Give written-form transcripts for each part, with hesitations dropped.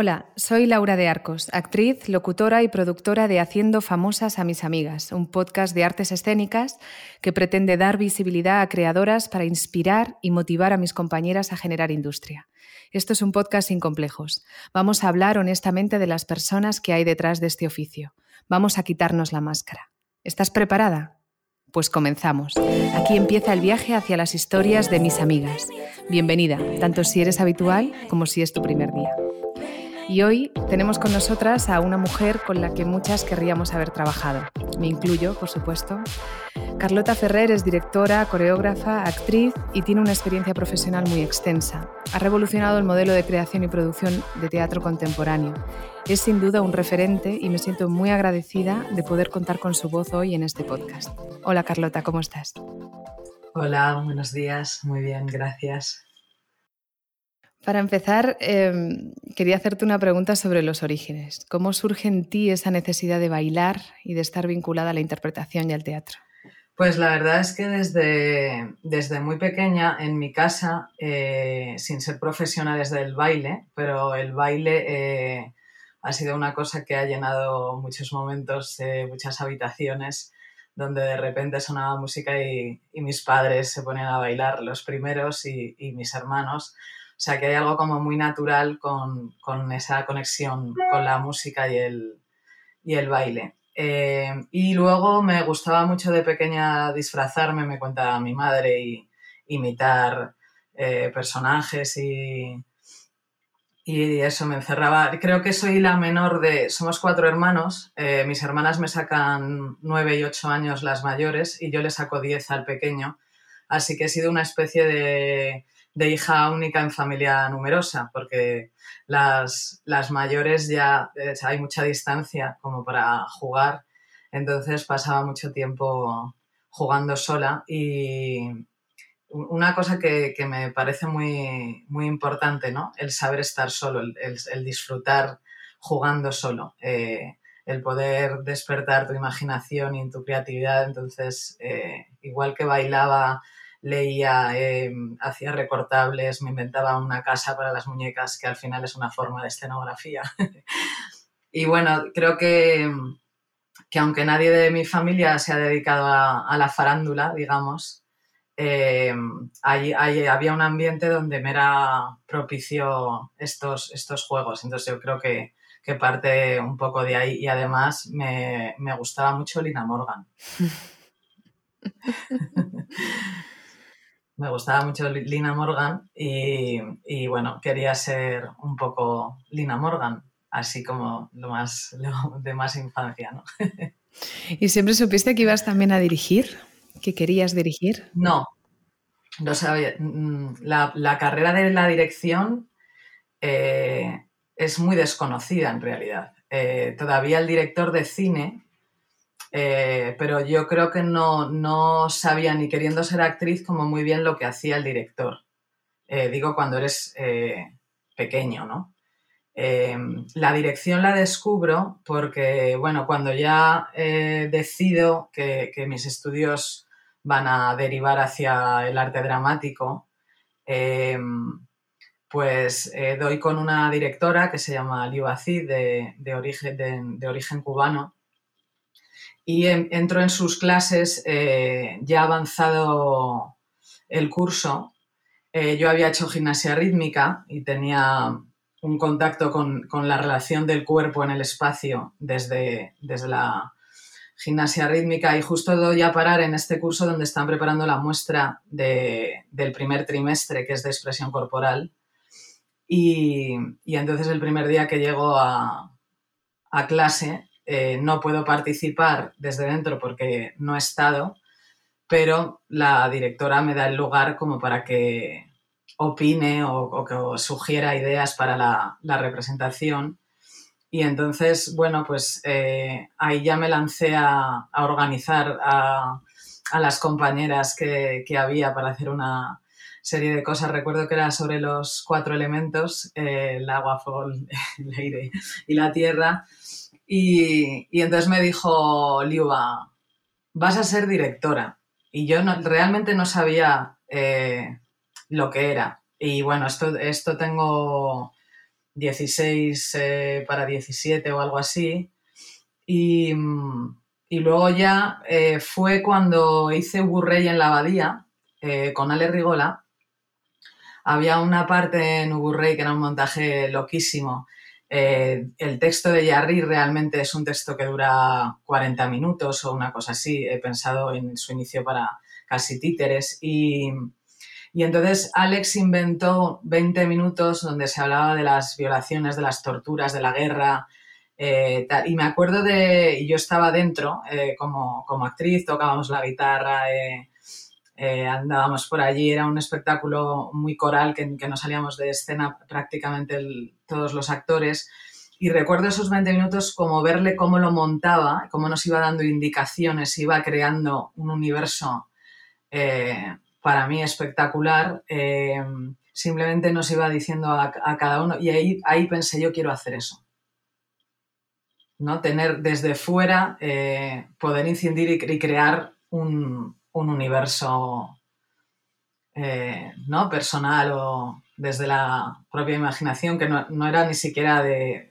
Hola, soy Laura de Arcos, actriz, locutora y productora de Haciendo Famosas a mis Amigas, un podcast de artes escénicas que pretende dar visibilidad a creadoras para inspirar y motivar a mis compañeras a generar industria. Esto es un podcast sin complejos. Vamos a hablar honestamente de las personas que hay detrás de este oficio. Vamos a quitarnos la máscara. ¿Estás preparada? Pues comenzamos. Aquí empieza el viaje hacia las historias de mis amigas. Bienvenida, tanto si eres habitual como si es tu primer día. Y hoy tenemos con nosotras a una mujer con la que muchas querríamos haber trabajado. Me incluyo, por supuesto. Carlota Ferrer es directora, coreógrafa, actriz y tiene una experiencia profesional muy extensa. Ha revolucionado el modelo de creación y producción de teatro contemporáneo. Es sin duda un referente y me siento muy agradecida de poder contar con su voz hoy en este podcast. Hola Carlota, ¿cómo estás? Hola, buenos días. Muy bien, gracias. Para empezar, quería hacerte una pregunta sobre los orígenes. ¿Cómo surge en ti esa necesidad de bailar y de estar vinculada a la interpretación y al teatro? Pues la verdad es que desde muy pequeña en mi casa, sin ser profesionales del baile, pero el baile ha sido una cosa que ha llenado muchos momentos, muchas habitaciones, donde de repente sonaba música y mis padres se ponían a bailar, los primeros y mis hermanos. O sea, que hay algo como muy natural con esa conexión con la música y el baile. Y luego me gustaba mucho de pequeña disfrazarme, me cuenta mi madre, y imitar personajes y eso me encerraba. Creo que soy la menor somos 4 hermanos, mis hermanas me sacan 9 y 8 años las mayores y yo le saco 10 al pequeño. Así que he sido una especie de hija única en familia numerosa, porque las mayores ya hay mucha distancia como para jugar, entonces pasaba mucho tiempo jugando sola. Y una cosa que me parece muy, muy importante, ¿no? El saber estar solo, el disfrutar jugando solo, el poder despertar tu imaginación y tu creatividad. Entonces, igual que bailaba, leía, hacía recortables, me inventaba una casa para las muñecas, que al final es una forma de escenografía. Y bueno, creo que aunque nadie de mi familia se ha dedicado a la farándula, digamos, había un ambiente donde me era propicio estos juegos. Entonces yo creo que parte un poco de ahí, y además me gustaba mucho Lina Morgan. Me gustaba mucho Lina Morgan y bueno, quería ser un poco Lina Morgan, así como lo de más infancia, ¿no? ¿Y siempre supiste que ibas también a dirigir? ¿Que querías dirigir? No sabía. La carrera de la dirección es muy desconocida en realidad. Todavía el director de cine... pero yo creo que no sabía, ni queriendo ser actriz, como muy bien lo que hacía el director. Digo, cuando eres pequeño, ¿no? La dirección la descubro porque, bueno, cuando ya decido que mis estudios van a derivar hacia el arte dramático, pues doy con una directora que se llama Liuba Cid, de origen cubano. Y entro en sus clases ya avanzado el curso. Yo había hecho gimnasia rítmica y tenía un contacto con la relación del cuerpo en el espacio desde la gimnasia rítmica, y justo doy a parar en este curso donde están preparando la muestra del primer trimestre, que es de expresión corporal. Y entonces el primer día que llego a clase... no puedo participar desde dentro porque no he estado, pero la directora me da el lugar como para que opine o que sugiera ideas para la representación. Y entonces, bueno, pues ahí ya me lancé a organizar a las compañeras que había para hacer una serie de cosas. Recuerdo que era sobre los 4 elementos, el agua, fuego, el aire y la tierra. Y entonces me dijo Liuba, vas a ser directora. Y yo realmente no sabía lo que era. Y bueno, esto tengo 16 para 17 o algo así. Y luego ya fue cuando hice Ubu Rey en la Abadía con Ale Rigola. Había una parte en Ubu Rey que era un montaje loquísimo. El texto de Yarry realmente es un texto que dura 40 minutos o una cosa así. He pensado en su inicio para casi títeres. Y entonces Alex inventó 20 minutos donde se hablaba de las violaciones, de las torturas, de la guerra. Y me acuerdo de... Yo estaba dentro como actriz, tocábamos la guitarra, andábamos por allí. Era un espectáculo muy coral que no salíamos de escena prácticamente todos los actores. Y recuerdo esos 20 minutos como verle cómo lo montaba, cómo nos iba dando indicaciones, iba creando un universo... para mí espectacular, simplemente nos iba diciendo a cada uno, y ahí pensé, yo quiero hacer eso, ¿no? Tener desde fuera, poder incidir y crear un universo ¿no? personal o desde la propia imaginación, que no era ni siquiera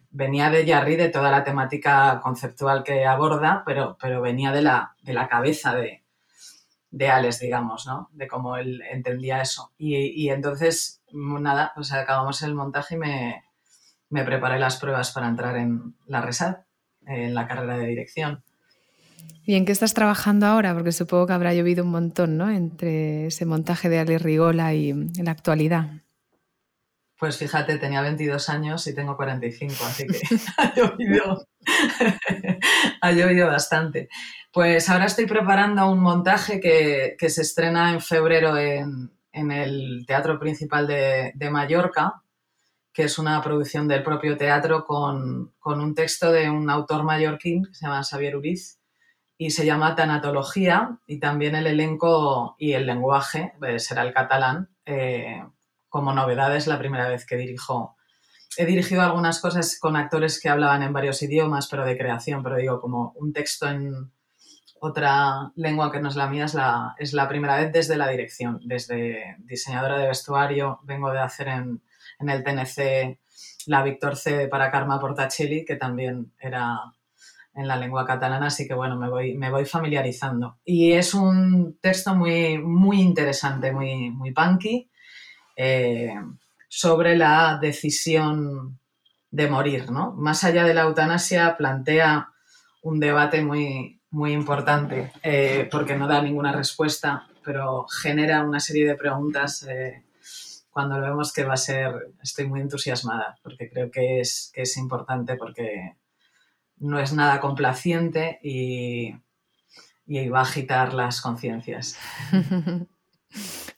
venía de Yarry, de toda la temática conceptual que aborda, pero venía de la cabeza de Alex, digamos, ¿no? De cómo él entendía eso. Y entonces, nada, pues acabamos el montaje y me preparé las pruebas para entrar en la RESAD, en la carrera de dirección. ¿Y en qué estás trabajando ahora? Porque supongo que habrá llovido un montón, ¿no? Entre ese montaje de Ale Rigola y la actualidad. Pues fíjate, tenía 22 años y tengo 45, así que ha llovido bastante. Pues ahora estoy preparando un montaje que se estrena en febrero en el Teatro Principal de Mallorca, que es una producción del propio teatro con un texto de un autor mallorquín que se llama Xavier Uriz y se llama Tanatología, y también el elenco y el lenguaje, será el catalán. Como novedad, es la primera vez que dirijo. He dirigido algunas cosas con actores que hablaban en varios idiomas, pero de creación, pero digo, como un texto en otra lengua que no es la mía, es la primera vez desde la dirección, desde diseñadora de vestuario. Vengo de hacer en el TNC la Víctor C para Karma Portachilli, que también era en la lengua catalana, así que bueno, me voy familiarizando. Y es un texto muy, muy interesante, muy, muy punky, sobre la decisión de morir, ¿no? Más allá de la eutanasia, plantea un debate muy, muy importante, porque no da ninguna respuesta, pero genera una serie de preguntas. Cuando lo vemos, que va a ser... Estoy muy entusiasmada, porque creo que es importante, porque no es nada complaciente y va a agitar las conciencias.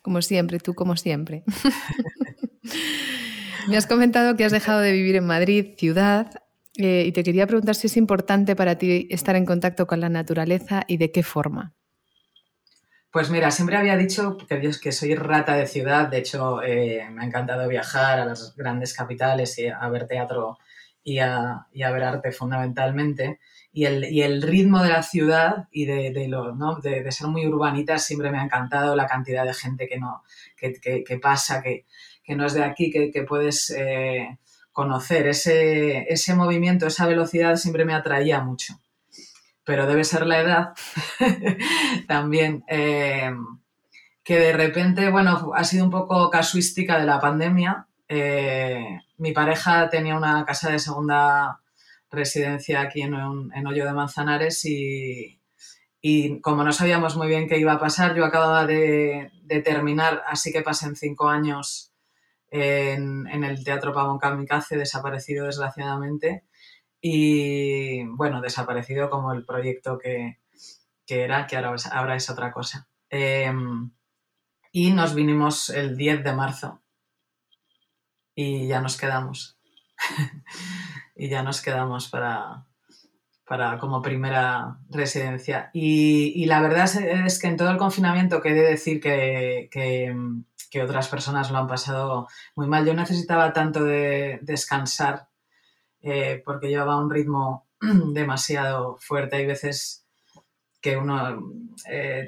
Como siempre, tú como siempre. Me has comentado que has dejado de vivir en Madrid, ciudad, y te quería preguntar si es importante para ti estar en contacto con la naturaleza y de qué forma. Pues mira, siempre había dicho que soy rata de ciudad. De hecho, me ha encantado viajar a las grandes capitales y a ver teatro y a ver arte fundamentalmente. Y el ritmo de la ciudad y de ser muy urbanita siempre me ha encantado. La cantidad de gente que pasa, que no es de aquí, que puedes conocer. Ese movimiento, esa velocidad siempre me atraía mucho. Pero debe ser la edad también. Que de repente, bueno, ha sido un poco casuística de la pandemia. Mi pareja tenía una casa de segunda residencia aquí en Hoyo de Manzanares y como no sabíamos muy bien qué iba a pasar, yo acababa de terminar, así que pasé 5 años en el Teatro Pavón Kamikaze, desaparecido desgraciadamente, y bueno, desaparecido como el proyecto que era, que ahora es otra cosa. Y nos vinimos el 10 de marzo y ya nos quedamos. Y ya nos quedamos para como primera residencia. Y la verdad es que en todo el confinamiento, que he de decir que otras personas lo han pasado muy mal. Yo necesitaba tanto de descansar, porque llevaba un ritmo demasiado fuerte. Hay veces que uno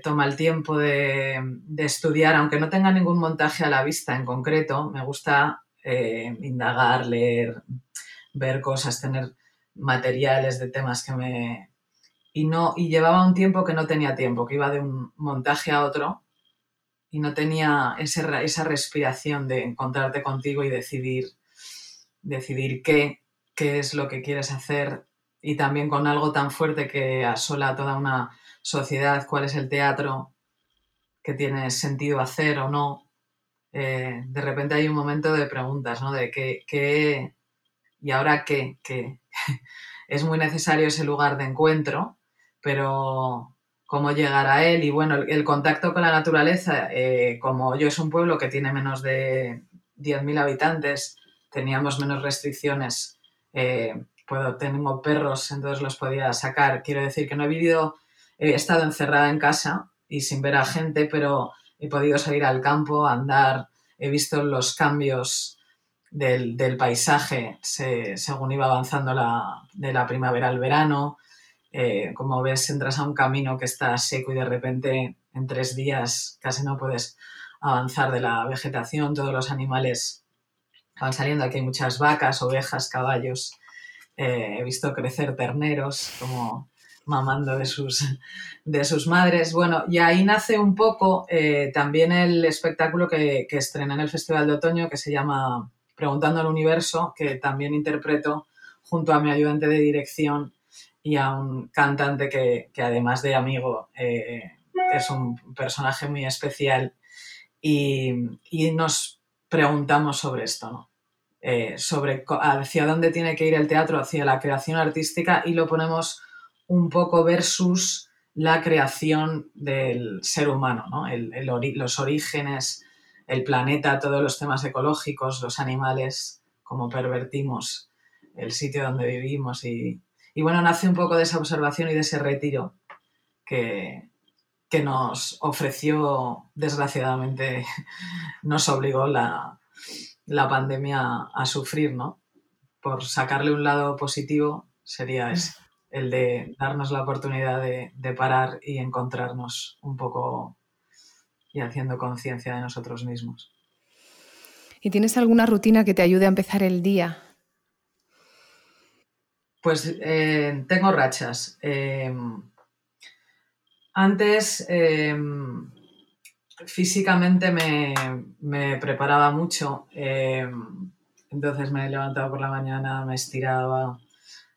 toma el tiempo de estudiar, aunque no tenga ningún montaje a la vista en concreto. Me gusta indagar, leer, ver cosas, tener materiales de temas que me... Y llevaba un tiempo que no tenía tiempo, que iba de un montaje a otro y no tenía esa respiración de encontrarte contigo y decidir qué es lo que quieres hacer, y también con algo tan fuerte que asola toda una sociedad, cuál es el teatro, qué tiene sentido hacer o no. De repente hay un momento de preguntas, ¿no? De qué y ahora qué. Es muy necesario ese lugar de encuentro, pero cómo llegar a él. Y bueno, el contacto con la naturaleza, como yo es un pueblo que tiene menos de 10.000 habitantes, teníamos menos restricciones. Tengo perros, entonces los podía sacar. Quiero decir que no he estado encerrada en casa y sin ver a gente, pero he podido salir al campo, andar, he visto los cambios del paisaje según iba avanzando de la primavera al verano. Como ves, entras a un camino que está seco y de repente en 3 días casi no puedes avanzar de la vegetación. Todos los animales van saliendo. Aquí hay muchas vacas, ovejas, caballos. He visto crecer terneros como mamando de sus madres. Bueno, y ahí nace un poco también el espectáculo que estrena en el Festival de Otoño, que se llama Preguntando al Universo, que también interpreto junto a mi ayudante de dirección y a un cantante que además de amigo, es un personaje muy especial, y nos preguntamos sobre esto, ¿no? Sobre hacia dónde tiene que ir el teatro, hacia la creación artística, y lo ponemos un poco versus la creación del ser humano, ¿no? Los orígenes, el planeta, todos los temas ecológicos, los animales, cómo pervertimos el sitio donde vivimos, y bueno, nace un poco de esa observación y de ese retiro que nos ofreció, desgraciadamente, nos obligó la pandemia a sufrir, ¿no? Por sacarle un lado positivo sería ese, el de darnos la oportunidad de parar y encontrarnos un poco y haciendo conciencia de nosotros mismos. ¿Y tienes alguna rutina que te ayude a empezar el día? Pues tengo rachas. Antes... Físicamente me preparaba mucho, entonces me levantaba por la mañana, me estiraba,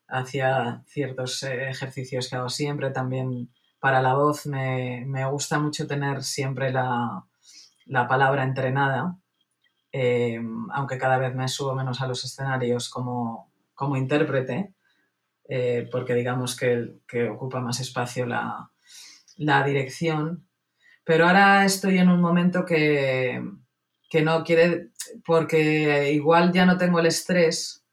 hacía ciertos ejercicios que hago siempre. También para la voz me gusta mucho tener siempre la palabra entrenada, aunque cada vez me subo menos a los escenarios como intérprete, porque digamos que ocupa más espacio la dirección. Pero ahora estoy en un momento que no quiere, porque igual ya no tengo el estrés,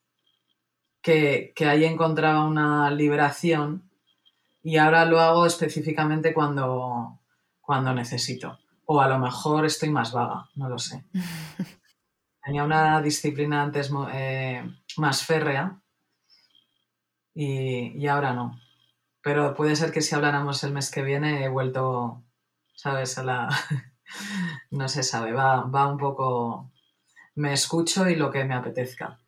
que ahí encontraba una liberación, y ahora lo hago específicamente cuando necesito. O a lo mejor estoy más vaga, no lo sé. Tenía una disciplina antes más férrea y ahora no. Pero puede ser que si habláramos el mes que viene he vuelto... ¿Sabes? No se sabe, va un poco... Me escucho y lo que me apetezca.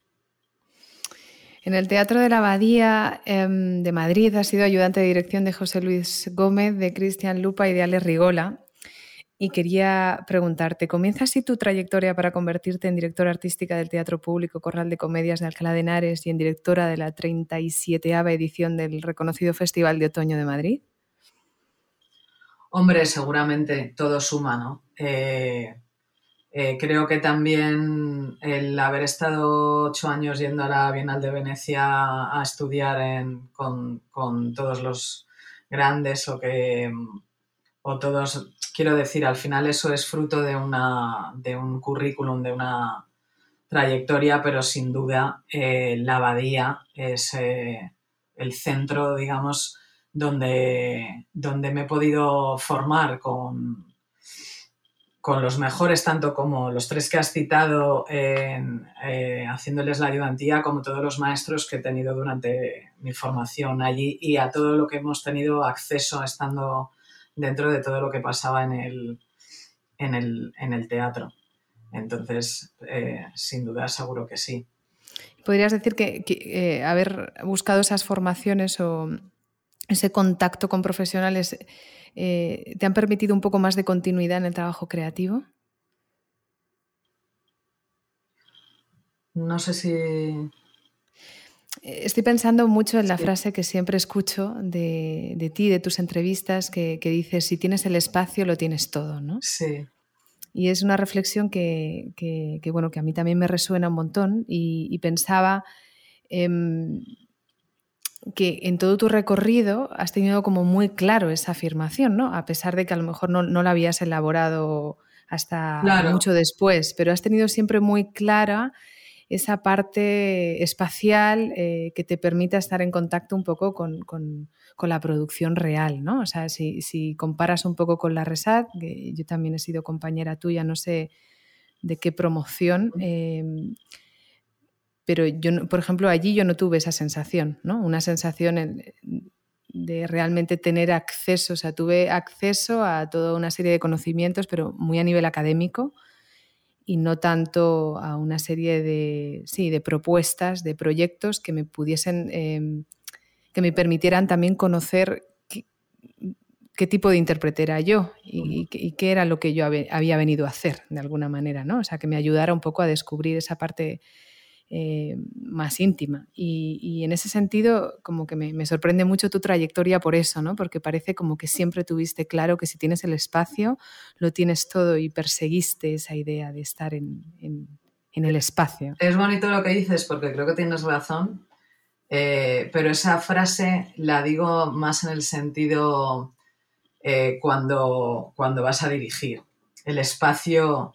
En el Teatro de la Abadía de Madrid has sido ayudante de dirección de José Luis Gómez, de Cristian Lupa y de Ale Rigola. Y quería preguntarte, ¿comienza así tu trayectoria para convertirte en directora artística del Teatro Público Corral de Comedias de Alcalá de Henares y en directora de la 37ª edición del reconocido Festival de Otoño de Madrid? Hombre, seguramente todo suma, ¿no? Creo que también el haber estado 8 años yendo a la Bienal de Venecia a estudiar con todos los grandes quiero decir, al final eso es fruto de un currículum, de una trayectoria, pero sin duda la Abadía es el centro, digamos, donde me he podido formar con los mejores, tanto como los 3 que has citado, haciéndoles la ayudantía, como todos los maestros que he tenido durante mi formación allí, y a todo lo que hemos tenido acceso estando dentro de todo lo que pasaba en el teatro. Entonces, sin duda, seguro que sí. ¿Podrías decir que haber buscado esas formaciones o ese contacto con profesionales te han permitido un poco más de continuidad en el trabajo creativo? No sé si... Estoy pensando mucho en la frase que siempre escucho de ti, de tus entrevistas, que dices, si tienes el espacio, lo tienes todo, ¿no? Sí. Y es una reflexión que bueno, que a mí también me resuena un montón y pensaba que en todo tu recorrido has tenido como muy claro esa afirmación, ¿no? A pesar de que a lo mejor no la habías elaborado hasta mucho después, pero has tenido siempre muy clara esa parte espacial que te permita estar en contacto un poco con la producción real, ¿no? O sea, si comparas un poco con la RESAD, que yo también he sido compañera tuya, no sé de qué promoción, pero yo, por ejemplo, allí yo no tuve esa sensación, ¿no? Una sensación de realmente tener acceso, o sea, tuve acceso a toda una serie de conocimientos, pero muy a nivel académico, y no tanto a una serie de propuestas, de proyectos que me pudiesen, que me permitieran también conocer qué tipo de intérprete era yo y qué era lo que yo había venido a hacer de alguna manera, ¿no? O sea, que me ayudara un poco a descubrir esa parte más íntima. Y en ese sentido, como que me sorprende mucho tu trayectoria por eso, ¿no? Porque parece como que siempre tuviste claro que si tienes el espacio, lo tienes todo y perseguiste esa idea de estar en el espacio. Es bonito lo que dices porque creo que tienes razón, pero esa frase la digo más en el sentido cuando vas a dirigir. El espacio...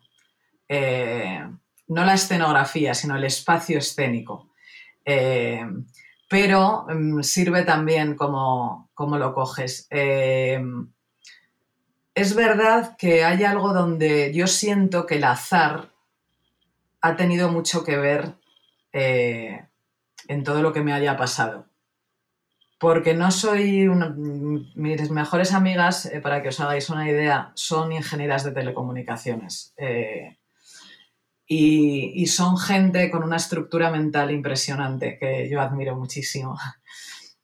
no la escenografía, sino el espacio escénico. Pero sirve también como lo coges. Es verdad que hay algo donde yo siento que el azar ha tenido mucho que ver en todo lo que me haya pasado. Porque no soy... Mis mejores amigas, para que os hagáis una idea, son ingenieras de telecomunicaciones. Y son gente con una estructura mental impresionante que yo admiro muchísimo.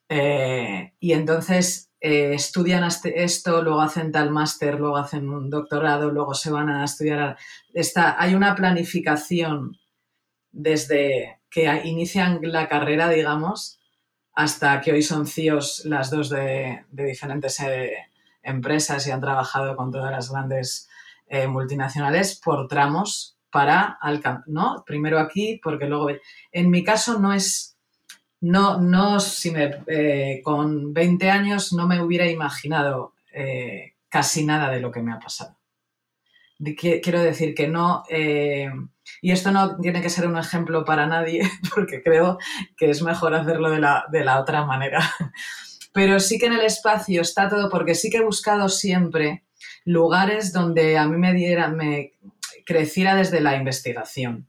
Y entonces estudian esto, luego hacen tal máster, luego hacen un doctorado, luego se van a estudiar. Hay una planificación desde que inician la carrera, digamos, hasta que hoy son CEOs las dos de diferentes empresas y han trabajado con todas las grandes multinacionales por tramos. Para ¿no? Primero aquí, porque luego... En mi caso no es... No si me, con 20 años no me hubiera imaginado casi nada de lo que me ha pasado. Quiero decir que no... y esto no tiene que ser un ejemplo para nadie, porque creo que es mejor hacerlo de la otra manera. Pero sí que en el espacio está todo, porque sí que he buscado siempre lugares donde a mí creciera desde la investigación.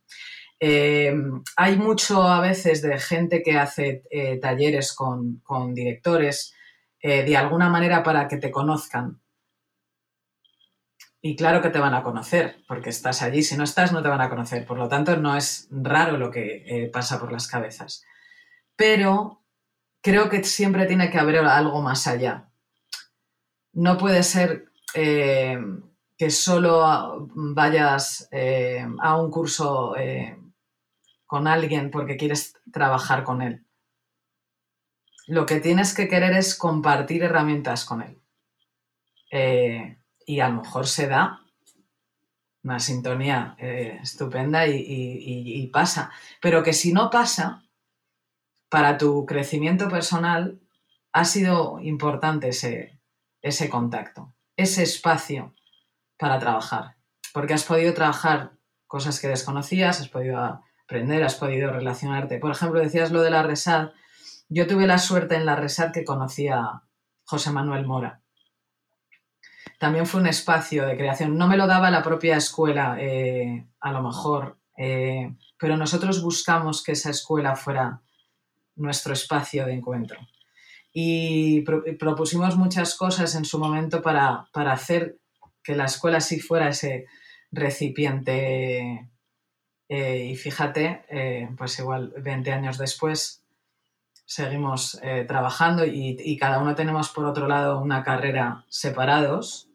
Hay mucho a veces de gente que hace talleres con directores de alguna manera para que te conozcan. Y claro que te van a conocer, porque estás allí. Si no estás, no te van a conocer. Por lo tanto, no es raro lo que pasa por las cabezas. Pero creo que siempre tiene que haber algo más allá. No puede ser... que solo vayas a un curso con alguien porque quieres trabajar con él. Lo que tienes que querer es compartir herramientas con él. Y a lo mejor se da una sintonía estupenda y pasa. Pero que si no pasa, para tu crecimiento personal ha sido importante ese contacto, ese espacio para trabajar, porque has podido trabajar cosas que desconocías, has podido aprender, has podido relacionarte. Por ejemplo, decías lo de la RESAD. Yo tuve la suerte en la RESAD que conocí a José Manuel Mora. También fue un espacio de creación. No me lo daba la propia escuela, a lo mejor, pero nosotros buscamos que esa escuela fuera nuestro espacio de encuentro. Y propusimos muchas cosas en su momento para hacer que la escuela sí fuera ese recipiente. Y fíjate, pues igual 20 años después seguimos trabajando y cada uno tenemos por otro lado una carrera separados,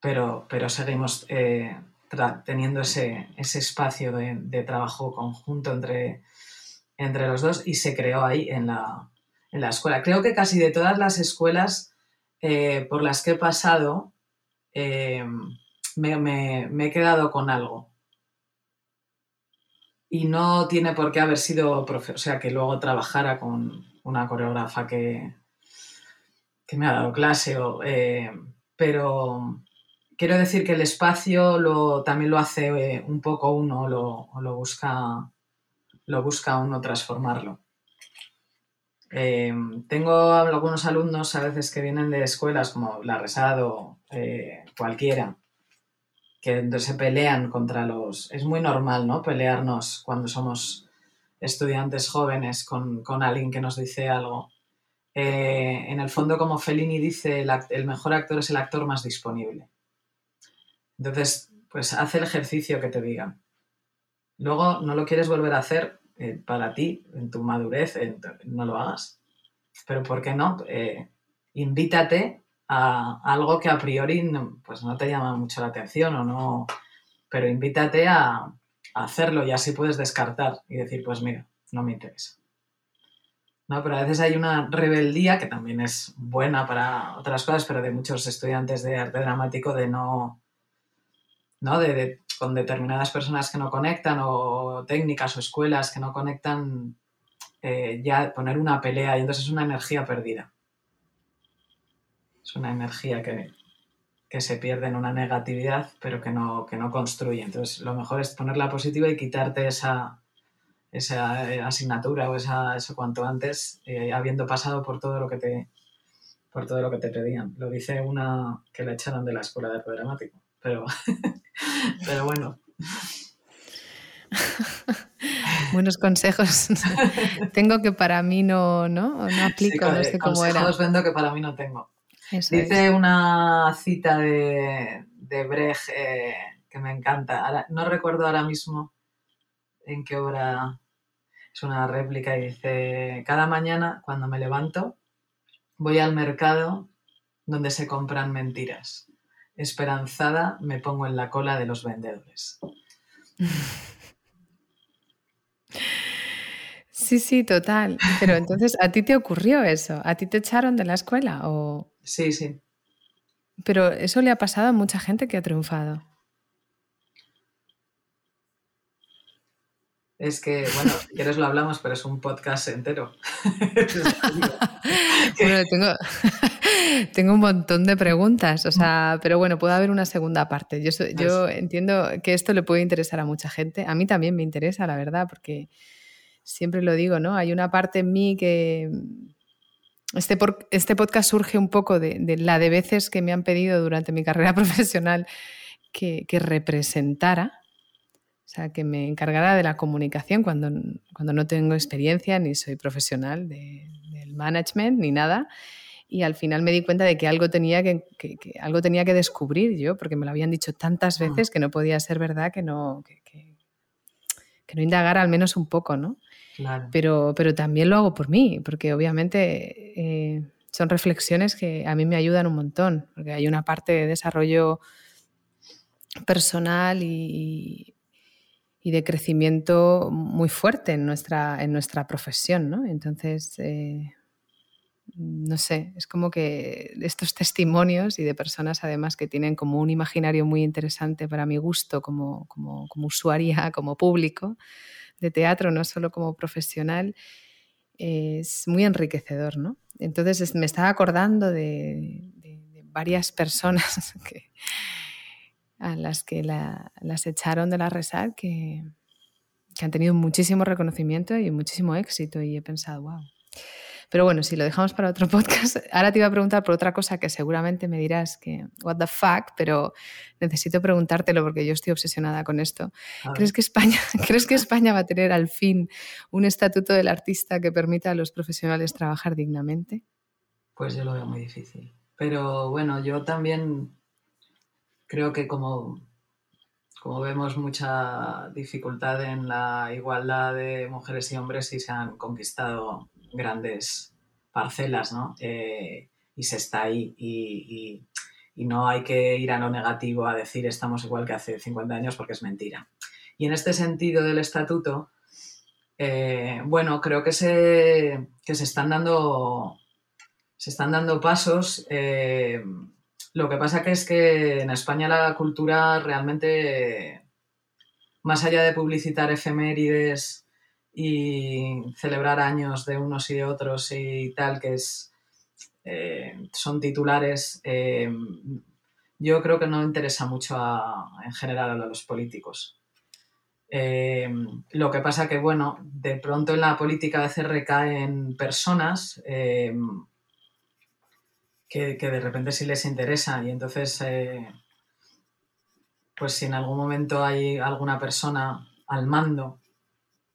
pero seguimos teniendo ese espacio de trabajo conjunto entre los dos, y se creó ahí en la escuela. Creo que casi de todas las escuelas por las que he pasado me he quedado con algo. Y no tiene por qué haber sido profe, o sea, que luego trabajara con una coreógrafa que me ha dado clase. Pero quiero decir que el espacio también lo hace un poco uno, lo busca uno transformarlo. Tengo algunos alumnos a veces que vienen de escuelas como la RESAD o cualquiera, que se pelean contra los... Es muy normal, ¿no?, pelearnos cuando somos estudiantes jóvenes con alguien que nos dice algo. En el fondo, como Fellini dice, el mejor actor es el actor más disponible. Entonces, pues haz el ejercicio que te digan. Luego, no lo quieres volver a hacer para ti, en tu madurez, no lo hagas. Pero ¿por qué no? Invítate a algo que a priori pues no te llama mucho la atención o no, pero invítate a hacerlo, y así puedes descartar y decir, pues mira, no me interesa. No, pero a veces hay una rebeldía que también es buena para otras cosas, pero de muchos estudiantes de arte dramático con determinadas personas que no conectan, o técnicas o escuelas que no conectan, ya poner una pelea, y entonces es una energía perdida. Es una energía que se pierde en una negatividad, pero que no construye. Entonces, lo mejor es ponerla positiva y quitarte esa asignatura o eso cuanto antes, habiendo pasado por todo lo que te pedían. Lo dice una que la echaron de la escuela de arte dramático, pero bueno. Buenos consejos. Tengo que para mí no aplico, sí, no sé cómo era. Consejos vendo que para mí no tengo. Eso dice es. Una cita de Brecht que me encanta. Ahora, no recuerdo ahora mismo en qué obra es una réplica, y dice: cada mañana cuando me levanto voy al mercado donde se compran mentiras. Esperanzada me pongo en la cola de los vendedores. Sí, sí, total. Pero entonces, ¿a ti te ocurrió eso? ¿A ti te echaron de la escuela o...? Sí, sí. Pero eso le ha pasado a mucha gente que ha triunfado. Es que, bueno, si quieres lo hablamos, pero es un podcast entero. Bueno, tengo un montón de preguntas, o sea, pero bueno, puede haber una segunda parte. Yo entiendo que esto le puede interesar a mucha gente. A mí también me interesa, la verdad, porque siempre lo digo, ¿no? Hay una parte en mí que... Este podcast surge un poco de la de veces que me han pedido durante mi carrera profesional que representara, o sea, que me encargara de la comunicación cuando no tengo experiencia ni soy profesional del management ni nada, y al final me di cuenta de que algo tenía que algo tenía que descubrir yo, porque me lo habían dicho tantas veces que no podía ser verdad que no indagara al menos un poco, ¿no? Claro. Pero también lo hago por mí, porque obviamente son reflexiones que a mí me ayudan un montón, porque hay una parte de desarrollo personal y de crecimiento muy fuerte en nuestra profesión, ¿no? Entonces, no sé, es como que estos testimonios y de personas además que tienen como un imaginario muy interesante para mi gusto como usuaria, como público, de teatro, no solo como profesional, es muy enriquecedor, ¿no? Entonces me estaba acordando de varias personas a las que las echaron de la RESAD que han tenido muchísimo reconocimiento y muchísimo éxito, y he pensado, wow. Pero bueno, si lo dejamos para otro podcast. Ahora te iba a preguntar por otra cosa que seguramente me dirás que what the fuck, pero necesito preguntártelo porque yo estoy obsesionada con esto. ¿Crees que España va a tener al fin un estatuto del artista que permita a los profesionales trabajar dignamente? Pues yo lo veo muy difícil. Pero bueno, yo también creo que como vemos mucha dificultad en la igualdad de mujeres y hombres, y se han conquistado grandes parcelas, ¿no? Y se está ahí y no hay que ir a lo negativo a decir estamos igual que hace 50 años porque es mentira. Y en este sentido del estatuto, bueno, creo que se están dando pasos. Lo que pasa que es que en España la cultura realmente, más allá de publicitar efemérides y celebrar años de unos y de otros y tal, que es, son titulares, yo creo que no interesa mucho en general a los políticos. Lo que pasa que, bueno, de pronto en la política a veces recaen personas que de repente sí les interesa, y entonces pues si en algún momento hay alguna persona al mando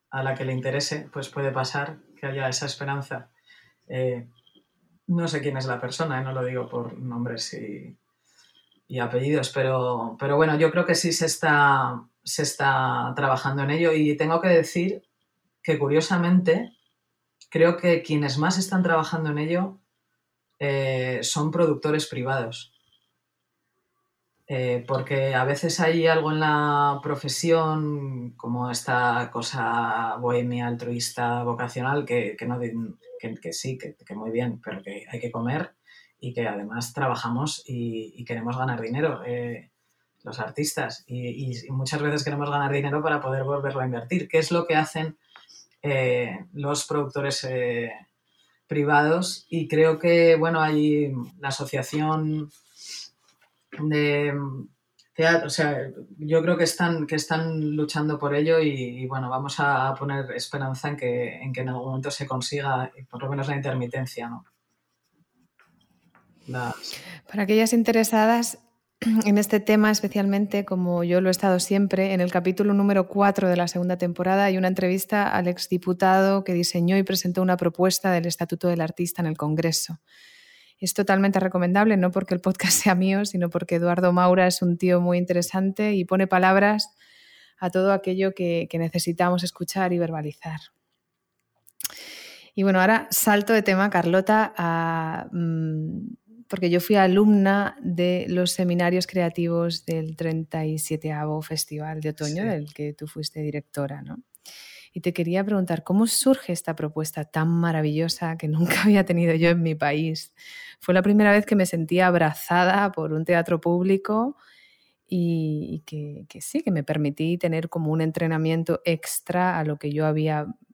a la que le interese, pues puede pasar que haya esa esperanza. No sé quién es la persona, no lo digo por nombres y apellidos, pero bueno, yo creo que sí se está trabajando en ello, y tengo que decir que curiosamente creo que quienes más están trabajando en ello son productores privados, porque a veces hay algo en la profesión, como esta cosa bohemia, altruista, vocacional, que muy bien, pero que hay que comer y que además trabajamos y queremos ganar dinero, los artistas, y muchas veces queremos ganar dinero para poder volverlo a invertir, que es lo que hacen los productores privados. Y creo que, bueno, hay la asociación de teatro, o sea, yo creo que están luchando por ello, y bueno, vamos a poner esperanza en que en algún momento se consiga, por lo menos, la intermitencia, ¿no? Para aquellas interesadas en este tema, especialmente, como yo lo he estado siempre, en el capítulo número 4 de la segunda temporada hay una entrevista al exdiputado que diseñó y presentó una propuesta del Estatuto del Artista en el Congreso. Es totalmente recomendable, no porque el podcast sea mío, sino porque Eduardo Maura es un tío muy interesante y pone palabras a todo aquello que necesitamos escuchar y verbalizar. Y bueno, ahora salto de tema, Carlota, porque yo fui alumna de los seminarios creativos del 37º Festival de Otoño, sí, del que tú fuiste directora, ¿no? Y te quería preguntar, ¿cómo surge esta propuesta tan maravillosa que nunca había tenido yo en mi país? Fue la primera vez que me sentí abrazada por un teatro público y que sí, que me permití tener como un entrenamiento extra a lo que yo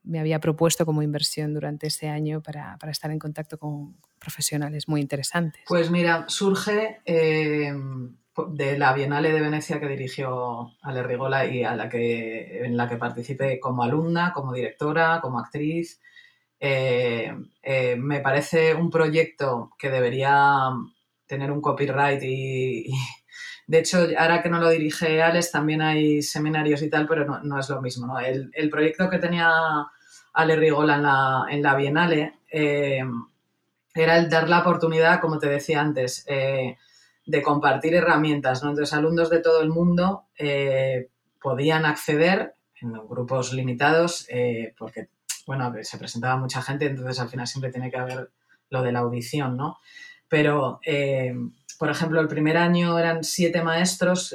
me había propuesto como inversión durante ese año para estar en contacto con profesionales muy interesantes. Pues mira, surge de la Bienal de Venecia que dirigió Ale Rigola y en la que participé como alumna, como directora, como actriz. Me parece un proyecto que debería tener un copyright y de hecho, ahora que no lo dirige Alex, también hay seminarios y tal, pero no es lo mismo, ¿no? El proyecto que tenía Ale Rigola en la Bienale era el dar la oportunidad, como te decía antes, de compartir herramientas, ¿no? Entonces, alumnos de todo el mundo podían acceder en grupos limitados, porque, bueno, se presentaba mucha gente, entonces al final siempre tiene que haber lo de la audición, ¿no? Pero por ejemplo, el primer año eran 7 maestros,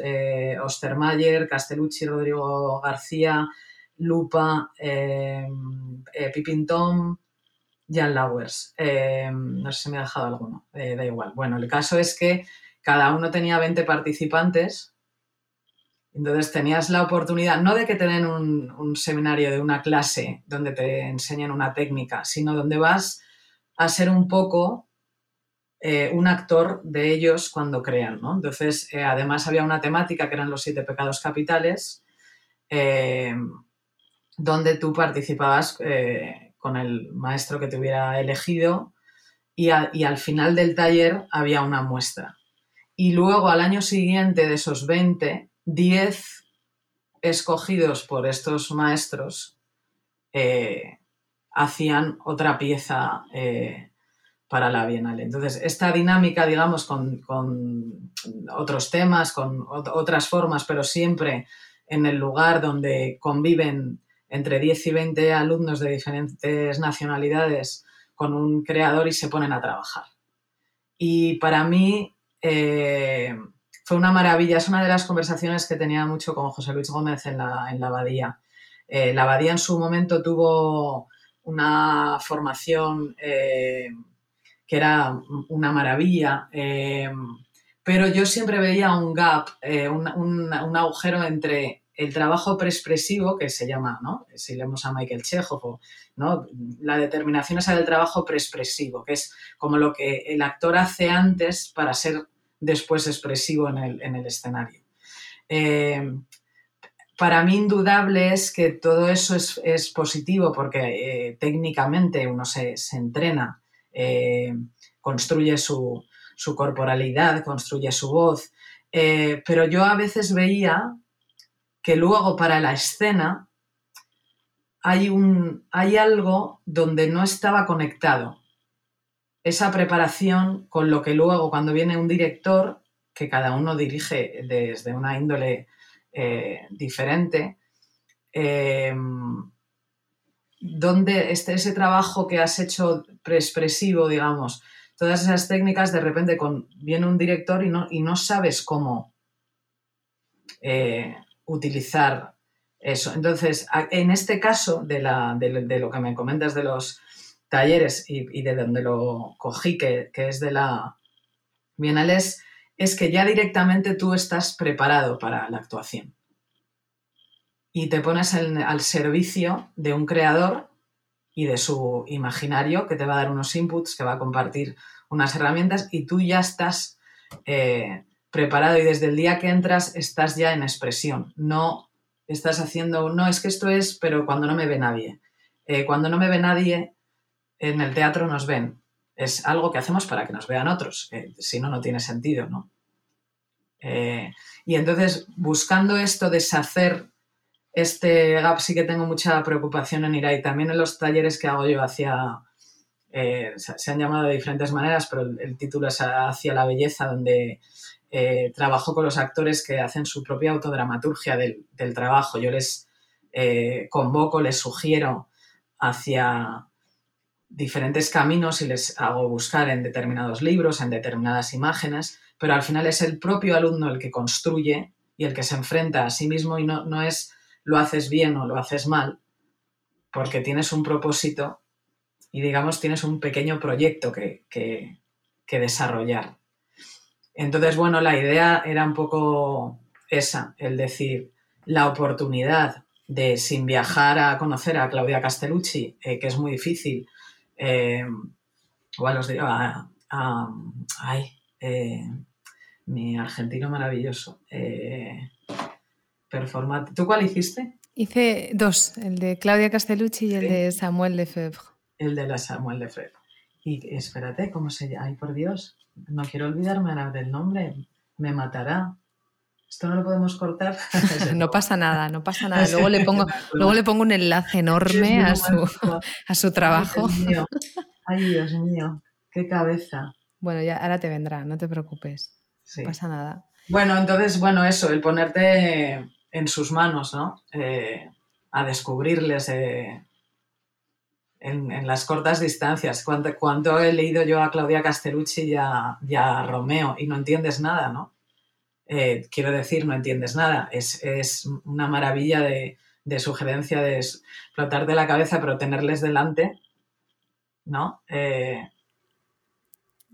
Ostermayer, Castellucci, Rodrigo García, Lupa, Peeping Tom, Jan Lauwers. No sé si me ha dejado alguno, da igual. Bueno, el caso es que cada uno tenía 20 participantes, entonces tenías la oportunidad, no de que te den un seminario de una clase donde te enseñan una técnica, sino donde vas a ser un poco un actor de ellos cuando crean, ¿no? Entonces, además había una temática que eran los 7 pecados capitales, donde tú participabas con el maestro que te hubiera elegido, y al final del taller había una muestra. Y luego, al año siguiente, de esos 20, 10 escogidos por estos maestros hacían otra pieza para la Bienal. Entonces, esta dinámica, digamos, con otros temas, con otras formas, pero siempre en el lugar donde conviven entre 10 y 20 alumnos de diferentes nacionalidades con un creador y se ponen a trabajar. Y para mí fue una maravilla. Es una de las conversaciones que tenía mucho con José Luis Gómez en la Abadía. La Abadía en su momento tuvo una formación que era una maravilla, pero yo siempre veía un gap, un agujero entre el trabajo preexpresivo, que se llama, ¿no? Si leemos a Michael Chekhov, ¿no? La determinación esa del trabajo preexpresivo, que es como lo que el actor hace antes para ser después expresivo en el escenario. Para mí indudable es que todo eso es positivo porque técnicamente uno se entrena, construye su corporalidad, construye su voz, pero yo a veces veía que luego para la escena hay algo donde no estaba conectado. Esa preparación con lo que luego cuando viene un director, que cada uno dirige desde una índole diferente, donde ese trabajo que has hecho preexpresivo, digamos, todas esas técnicas, de repente viene un director y no sabes cómo utilizar eso. Entonces, en este caso de lo que me comentas de los talleres y de donde lo cogí, que es de la Bienal, es que ya directamente tú estás preparado para la actuación y te pones al servicio de un creador y de su imaginario, que te va a dar unos inputs, que va a compartir unas herramientas, y tú ya estás preparado, y desde el día que entras estás ya en expresión. No estás haciendo, no, es que esto es, pero cuando no me ve nadie. Cuando no me ve nadie, en el teatro nos ven. Es algo que hacemos para que nos vean otros, si no, no tiene sentido, ¿no? Y entonces, buscando esto, deshacer este gap, sí que tengo mucha preocupación en ir ahí. También en los talleres que hago yo se han llamado de diferentes maneras, pero el título es Hacia la Belleza, donde trabajo con los actores que hacen su propia autodramaturgia del trabajo. Yo les convoco, les sugiero hacia diferentes caminos y les hago buscar en determinados libros, en determinadas imágenes, pero al final es el propio alumno el que construye y el que se enfrenta a sí mismo, y no es lo haces bien o lo haces mal, porque tienes un propósito y, digamos, tienes un pequeño proyecto que desarrollar. Entonces, bueno, la idea era un poco esa, el decir, la oportunidad de, sin viajar a conocer a Claudia Castellucci, que es muy difícil, o a los de mi argentino maravilloso, performante. ¿Tú cuál hiciste? Hice dos, el de Claudia Castellucci y el de Samuel Lefebvre. El de la Samuel Lefebvre. Y espérate, ¿cómo se llama? Ay, por Dios, no quiero olvidarme ahora del nombre, me matará. Esto no lo podemos cortar. No pasa nada. Luego le pongo un enlace enorme a su trabajo. Ay, Dios mío, qué cabeza. Bueno, ya ahora te vendrá, no te preocupes. Sí. No pasa nada. Bueno, entonces, eso, el ponerte en sus manos, ¿no? A descubrirles en las cortas distancias. Cuánto he leído yo a Claudia Castellucci y a Romeo, y no entiendes nada, ¿no? Quiero decir, no entiendes nada. Es una maravilla de sugerencia, de explotarte la cabeza, pero tenerles delante, ¿no?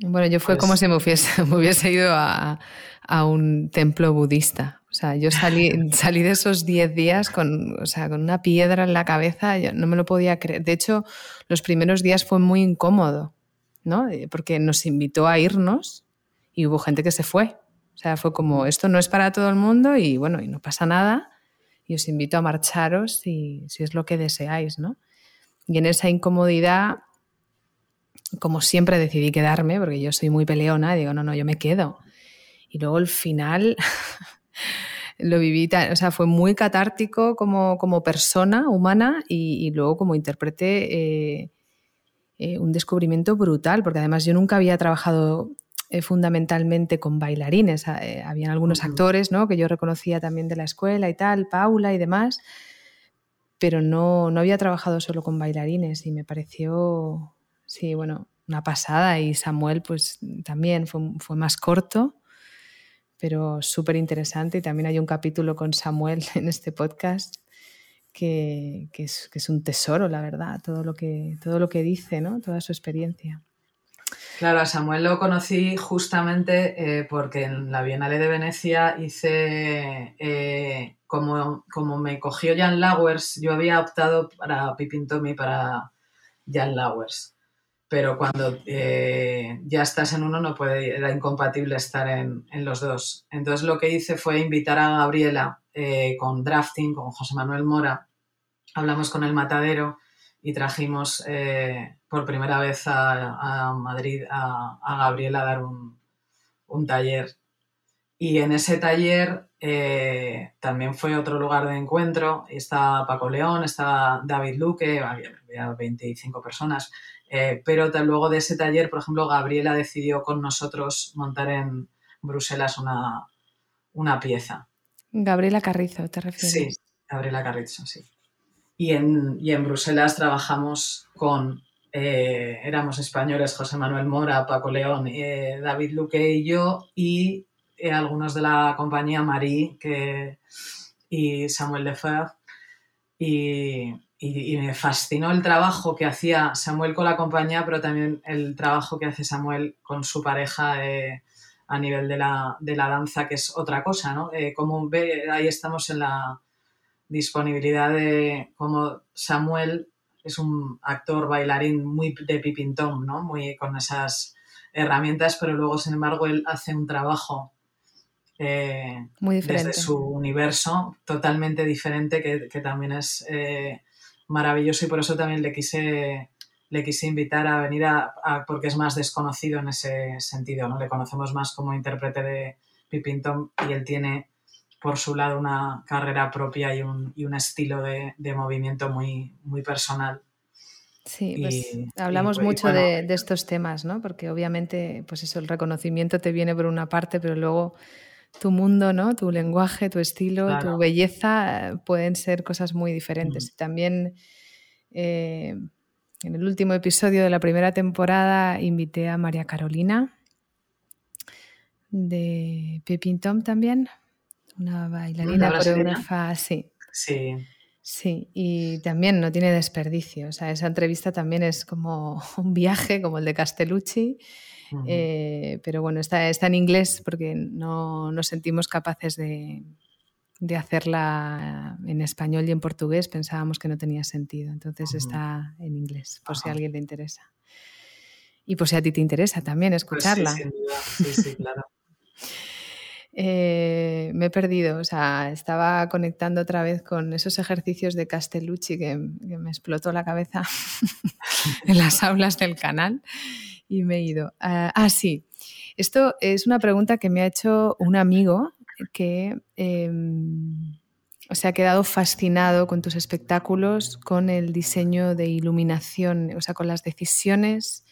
Bueno, yo fue pues, como si me hubiese ido a un templo budista. O sea, yo salí de esos 10 días con una piedra en la cabeza. Yo no me lo podía creer. De hecho, los primeros días fue muy incómodo, ¿no? Porque nos invitó a irnos y hubo gente que se fue. O sea, fue como, esto no es para todo el mundo y bueno, y no pasa nada, y os invito a marcharos si es lo que deseáis, ¿no? Y en esa incomodidad, como siempre, decidí quedarme, porque yo soy muy peleona, digo, no, yo me quedo. Y luego el final lo viví, o sea, fue muy catártico como persona humana y luego como intérprete un descubrimiento brutal, porque además yo nunca había trabajado fundamentalmente con bailarines. Habían algunos actores, ¿no?, que yo reconocía también de la escuela y tal, Paula y demás, pero no había trabajado solo con bailarines y me pareció, sí, bueno, una pasada. Y Samuel pues también fue más corto, pero súper interesante. Y también hay un capítulo con Samuel en este podcast que es un tesoro, la verdad, todo lo que dice, ¿no?, toda su experiencia. Claro, a Samuel lo conocí justamente porque en la Bienal de Venecia hice, como me cogió Jan Lauwers, yo había optado para Peeping Tom, para Jan Lauwers. Pero cuando ya estás en uno era incompatible estar en los dos. Entonces lo que hice fue invitar a Gabriela con drafting, con José Manuel Mora. Hablamos con el Matadero y trajimos por primera vez a Madrid a Gabriela a dar un taller. Y en ese taller también fue otro lugar de encuentro. Estaba Paco León, estaba David Luque, había 25 personas. Pero luego de ese taller, por ejemplo, Gabriela decidió con nosotros montar en Bruselas una pieza. Gabriela Carrizo, ¿te refieres? Sí, Gabriela Carrizo, sí. Y en Bruselas trabajamos éramos españoles, José Manuel Mora, Paco León, David Luque y yo, y algunos de la compañía Marí y Samuel Lefebvre. Y me fascinó el trabajo que hacía Samuel con la compañía, pero también el trabajo que hace Samuel con su pareja a nivel de la danza, que es otra cosa, ¿no? Como ve, ahí estamos en la disponibilidad de cómo Samuel es un actor bailarín muy de Peeping Tom, ¿no?, muy con esas herramientas, pero luego, sin embargo, él hace un trabajo muy diferente, desde su universo totalmente diferente, que también es maravilloso, y por eso también le quise invitar a venir porque es más desconocido en ese sentido, ¿no? Le conocemos más como intérprete de Peeping Tom, y él tiene por su lado una carrera propia y un estilo de movimiento muy, muy personal. Sí, pues hablamos mucho de estos temas, ¿no? Porque obviamente, pues eso, el reconocimiento te viene por una parte, pero luego tu mundo, ¿no?, tu lenguaje, tu estilo, claro, tu belleza, pueden ser cosas muy diferentes. Mm. También en el último episodio de la primera temporada invité a María Carolina de Peeping Tom también, una bailarina coreógrafa, sí. Sí. Sí, y también no tiene desperdicio. O sea, esa entrevista también es como un viaje, como el de Castellucci. Uh-huh. Pero bueno, está en inglés porque no nos sentimos capaces de hacerla en español y en portugués. Pensábamos que no tenía sentido. Entonces uh-huh, está en inglés, por uh-huh, si a alguien le interesa. Y por si a ti te interesa también escucharla. Pues sí, claro. Me he perdido, o sea, estaba conectando otra vez con esos ejercicios de Castellucci que me explotó la cabeza en las aulas del canal y me he ido. Sí, esto es una pregunta que me ha hecho un amigo que se ha quedado fascinado con tus espectáculos, con el diseño de iluminación, o sea, con las decisiones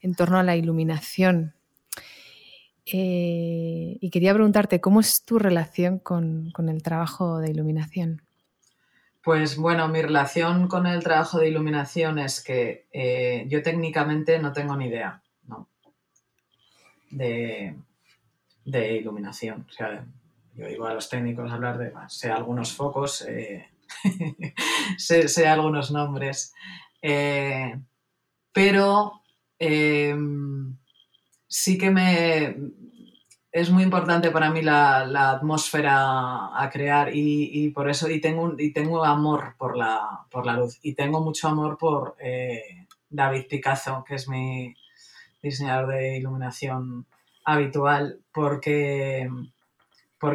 en torno a la iluminación. Y quería preguntarte, ¿cómo es tu relación con el trabajo de iluminación? Pues bueno, mi relación con el trabajo de iluminación es que yo técnicamente no tengo ni idea, ¿no?, de iluminación. O sea, yo digo a los técnicos hablar de, sé algunos focos, sé algunos nombres, pero... sí que es muy importante para mí la atmósfera a crear y por eso tengo amor por la luz, y tengo mucho amor por David Picasso, que es mi diseñador de iluminación habitual, porque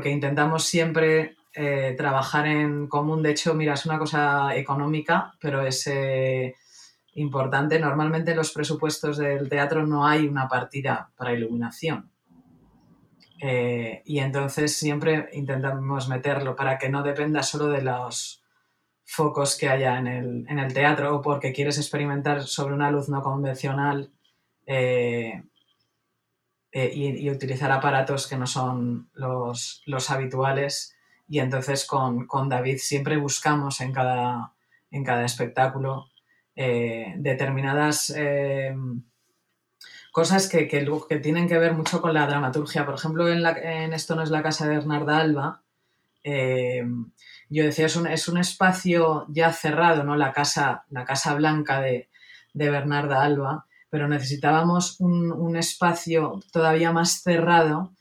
intentamos siempre trabajar en común. De hecho, mira, es una cosa económica, pero es... importante. Normalmente en los presupuestos del teatro no hay una partida para iluminación, y entonces siempre intentamos meterlo para que no dependa solo de los focos que haya en el teatro, o porque quieres experimentar sobre una luz no convencional y utilizar aparatos que no son los habituales. Y entonces con David siempre buscamos en cada espectáculo determinadas cosas que tienen que ver mucho con la dramaturgia. Por ejemplo, en Esto no es la casa de Bernarda Alba, yo decía, es un espacio ya cerrado, ¿no? La casa blanca de Bernarda Alba, pero necesitábamos un espacio todavía más cerrado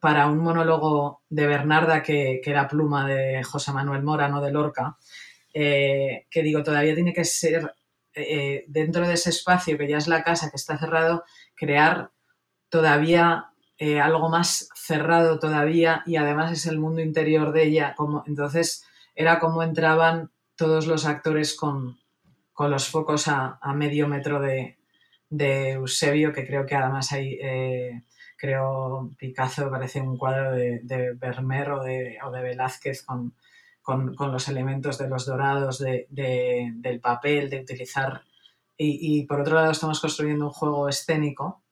para un monólogo de Bernarda, que era pluma de José Manuel Mora, no de Lorca, que digo, todavía tiene que ser, dentro de ese espacio que ya es la casa, que está cerrado, crear todavía algo más cerrado todavía, y además es el mundo interior de ella. Entonces era como entraban todos los actores con los focos a medio metro de Eusebio, que creo que además hay, creo, Picasso, parece un cuadro de Vermeer o de Velázquez con los elementos de los dorados, del papel, de utilizar. Y por otro lado estamos construyendo un juego escénico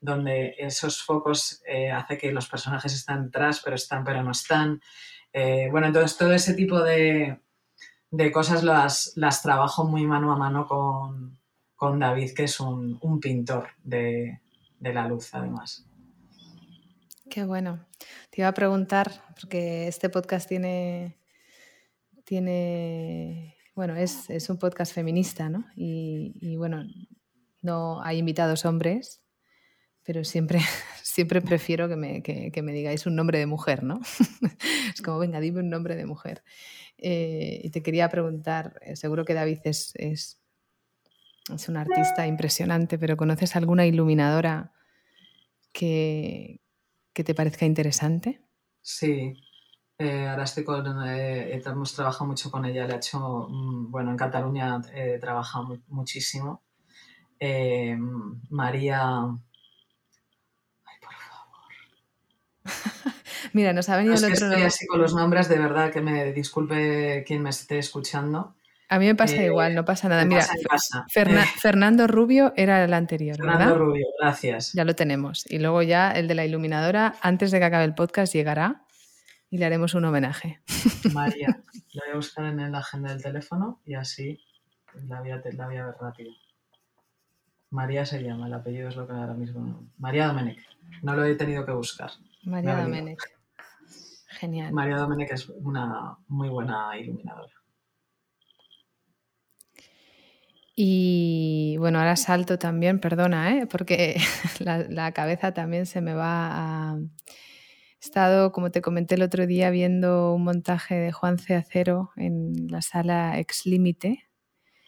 donde esos focos hace que los personajes están tras, pero no están. Bueno, entonces todo ese tipo de cosas las trabajo muy mano a mano con David, que es un pintor de la luz, además. Qué bueno. Te iba a preguntar, porque este podcast tiene bueno, es un podcast feminista, ¿no? Y bueno, no hay invitados hombres, pero siempre prefiero que me digáis un nombre de mujer, ¿no? Es como, venga, dime un nombre de mujer. Y te quería preguntar, seguro que David es un artista impresionante, pero ¿conoces alguna iluminadora que te parezca interesante? Sí, ahora estoy hemos trabajado mucho con ella, le ha hecho, bueno, en Cataluña trabaja muchísimo. María... Mira, nos ha venido el otro nombre. Estoy así con los nombres, de verdad, que me disculpe quien me esté escuchando. A mí me pasa igual, no pasa nada. Mira, pasa. Fernando Rubio era el anterior, Fernando, ¿verdad? Rubio, gracias. Ya lo tenemos. Y luego ya el de la iluminadora, antes de que acabe el podcast, llegará y le haremos un homenaje. María, la voy a buscar en la agenda del teléfono y así la voy a ver rápido. María se llama, el apellido es lo que ahora mismo... María Domenech, no lo he tenido que buscar. María Domenech, genial. María Domenech es una muy buena iluminadora. Y bueno, ahora salto también, perdona, porque la cabeza también se me va a... He estado, como te comenté el otro día, viendo un montaje de Juan C. Acero en la Sala Ex Límite.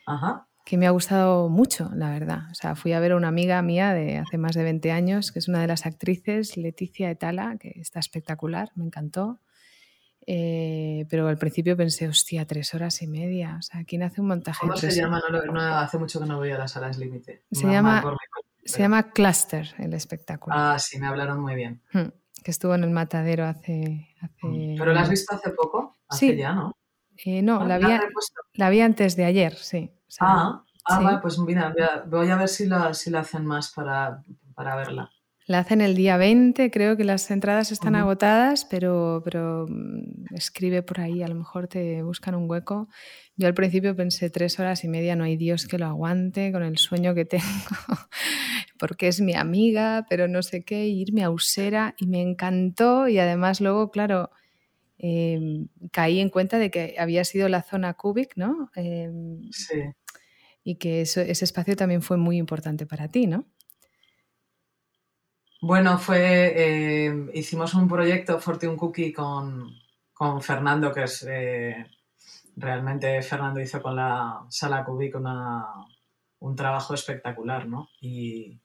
Ajá. Que me ha gustado mucho, la verdad. O sea, fui a ver a una amiga mía de hace más de 20 años, que es una de las actrices, Leticia Etala, que está espectacular, me encantó. Pero al principio pensé, hostia, 3 horas y media. O sea, ¿quién hace un montaje? ¿Cómo se llama? No, hace mucho que no voy a las Salas Límite. Se llama Cluster, el espectáculo. Ah, sí, me hablaron muy bien. Que estuvo en el Matadero hace... ¿Pero la has visto hace poco? Hace sí. Ya, ¿no? No, la vi antes de ayer, sí. O sea, sí. Vale, pues mira, voy a ver si la hacen más para verla. La hacen el día 20, creo que las entradas están agotadas, pero escribe por ahí, a lo mejor te buscan un hueco. Yo al principio pensé 3 horas y media, no hay Dios que lo aguante con el sueño que tengo, porque es mi amiga, pero no sé qué, irme a Usera, y me encantó, y además luego, claro... caí en cuenta de que había sido la Zona Cubic, ¿no? Sí. Y que ese espacio también fue muy importante para ti, ¿no? Bueno, hicimos un proyecto Fortune Cookie con Fernando, que es realmente Fernando hizo con la Sala Cubic un trabajo espectacular, ¿no? Y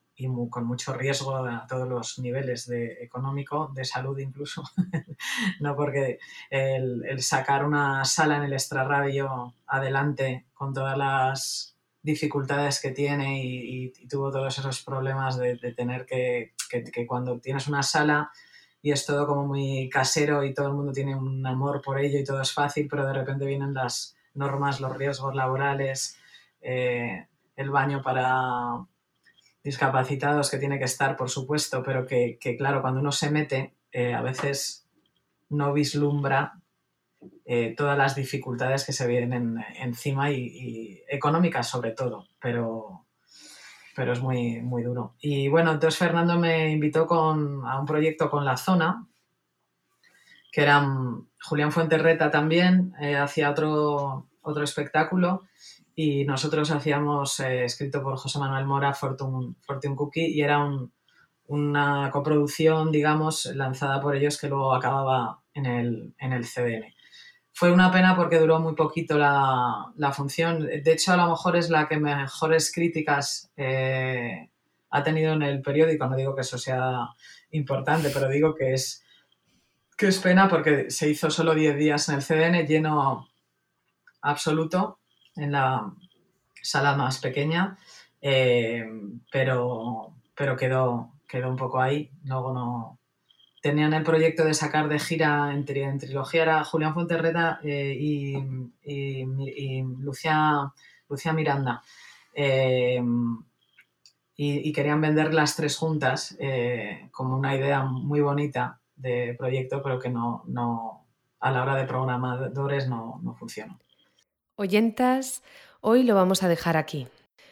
con mucho riesgo a todos los niveles económico, de salud incluso, no, porque el sacar una sala en el extrarradio adelante con todas las dificultades que tiene y tuvo todos esos problemas de tener que cuando tienes una sala y es todo como muy casero y todo el mundo tiene un amor por ello y todo es fácil, pero de repente vienen las normas, los riesgos laborales, el baño para discapacitados que tiene que estar, por supuesto, pero que claro, cuando uno se mete, a veces no vislumbra todas las dificultades que se vienen encima y económicas sobre todo, pero es muy, muy duro. Y bueno, entonces Fernando me invitó a un proyecto con la zona, que eran Julián Fuenterreta también, hacía otro espectáculo y nosotros hacíamos, escrito por José Manuel Mora, Fortune Cookie, y era una coproducción, digamos, lanzada por ellos que luego acababa en el CDN. Fue una pena porque duró muy poquito la función. De hecho, a lo mejor es la que mejores críticas ha tenido en el periódico. No digo que eso sea importante, pero digo que es pena porque se hizo solo 10 días en el CDN, lleno absoluto, en la sala más pequeña, pero quedó un poco ahí. Luego no tenían el proyecto de sacar de gira en trilogía, era Julián Fuenterreta y Lucía Miranda, y querían vender las tres juntas como una idea muy bonita de proyecto, pero que no a la hora de programadores no funciona. Oyentas, hoy lo vamos a dejar aquí.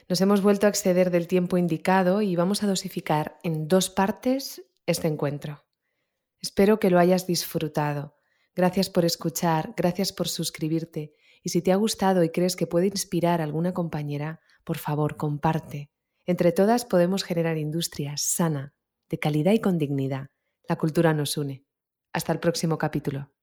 Nos hemos vuelto a exceder del tiempo indicado y vamos a dosificar en 2 partes este encuentro. Espero que lo hayas disfrutado. Gracias por escuchar, gracias por suscribirte, y si te ha gustado y crees que puede inspirar a alguna compañera, por favor, comparte. Entre todas podemos generar industria sana, de calidad y con dignidad. La cultura nos une. Hasta el próximo capítulo.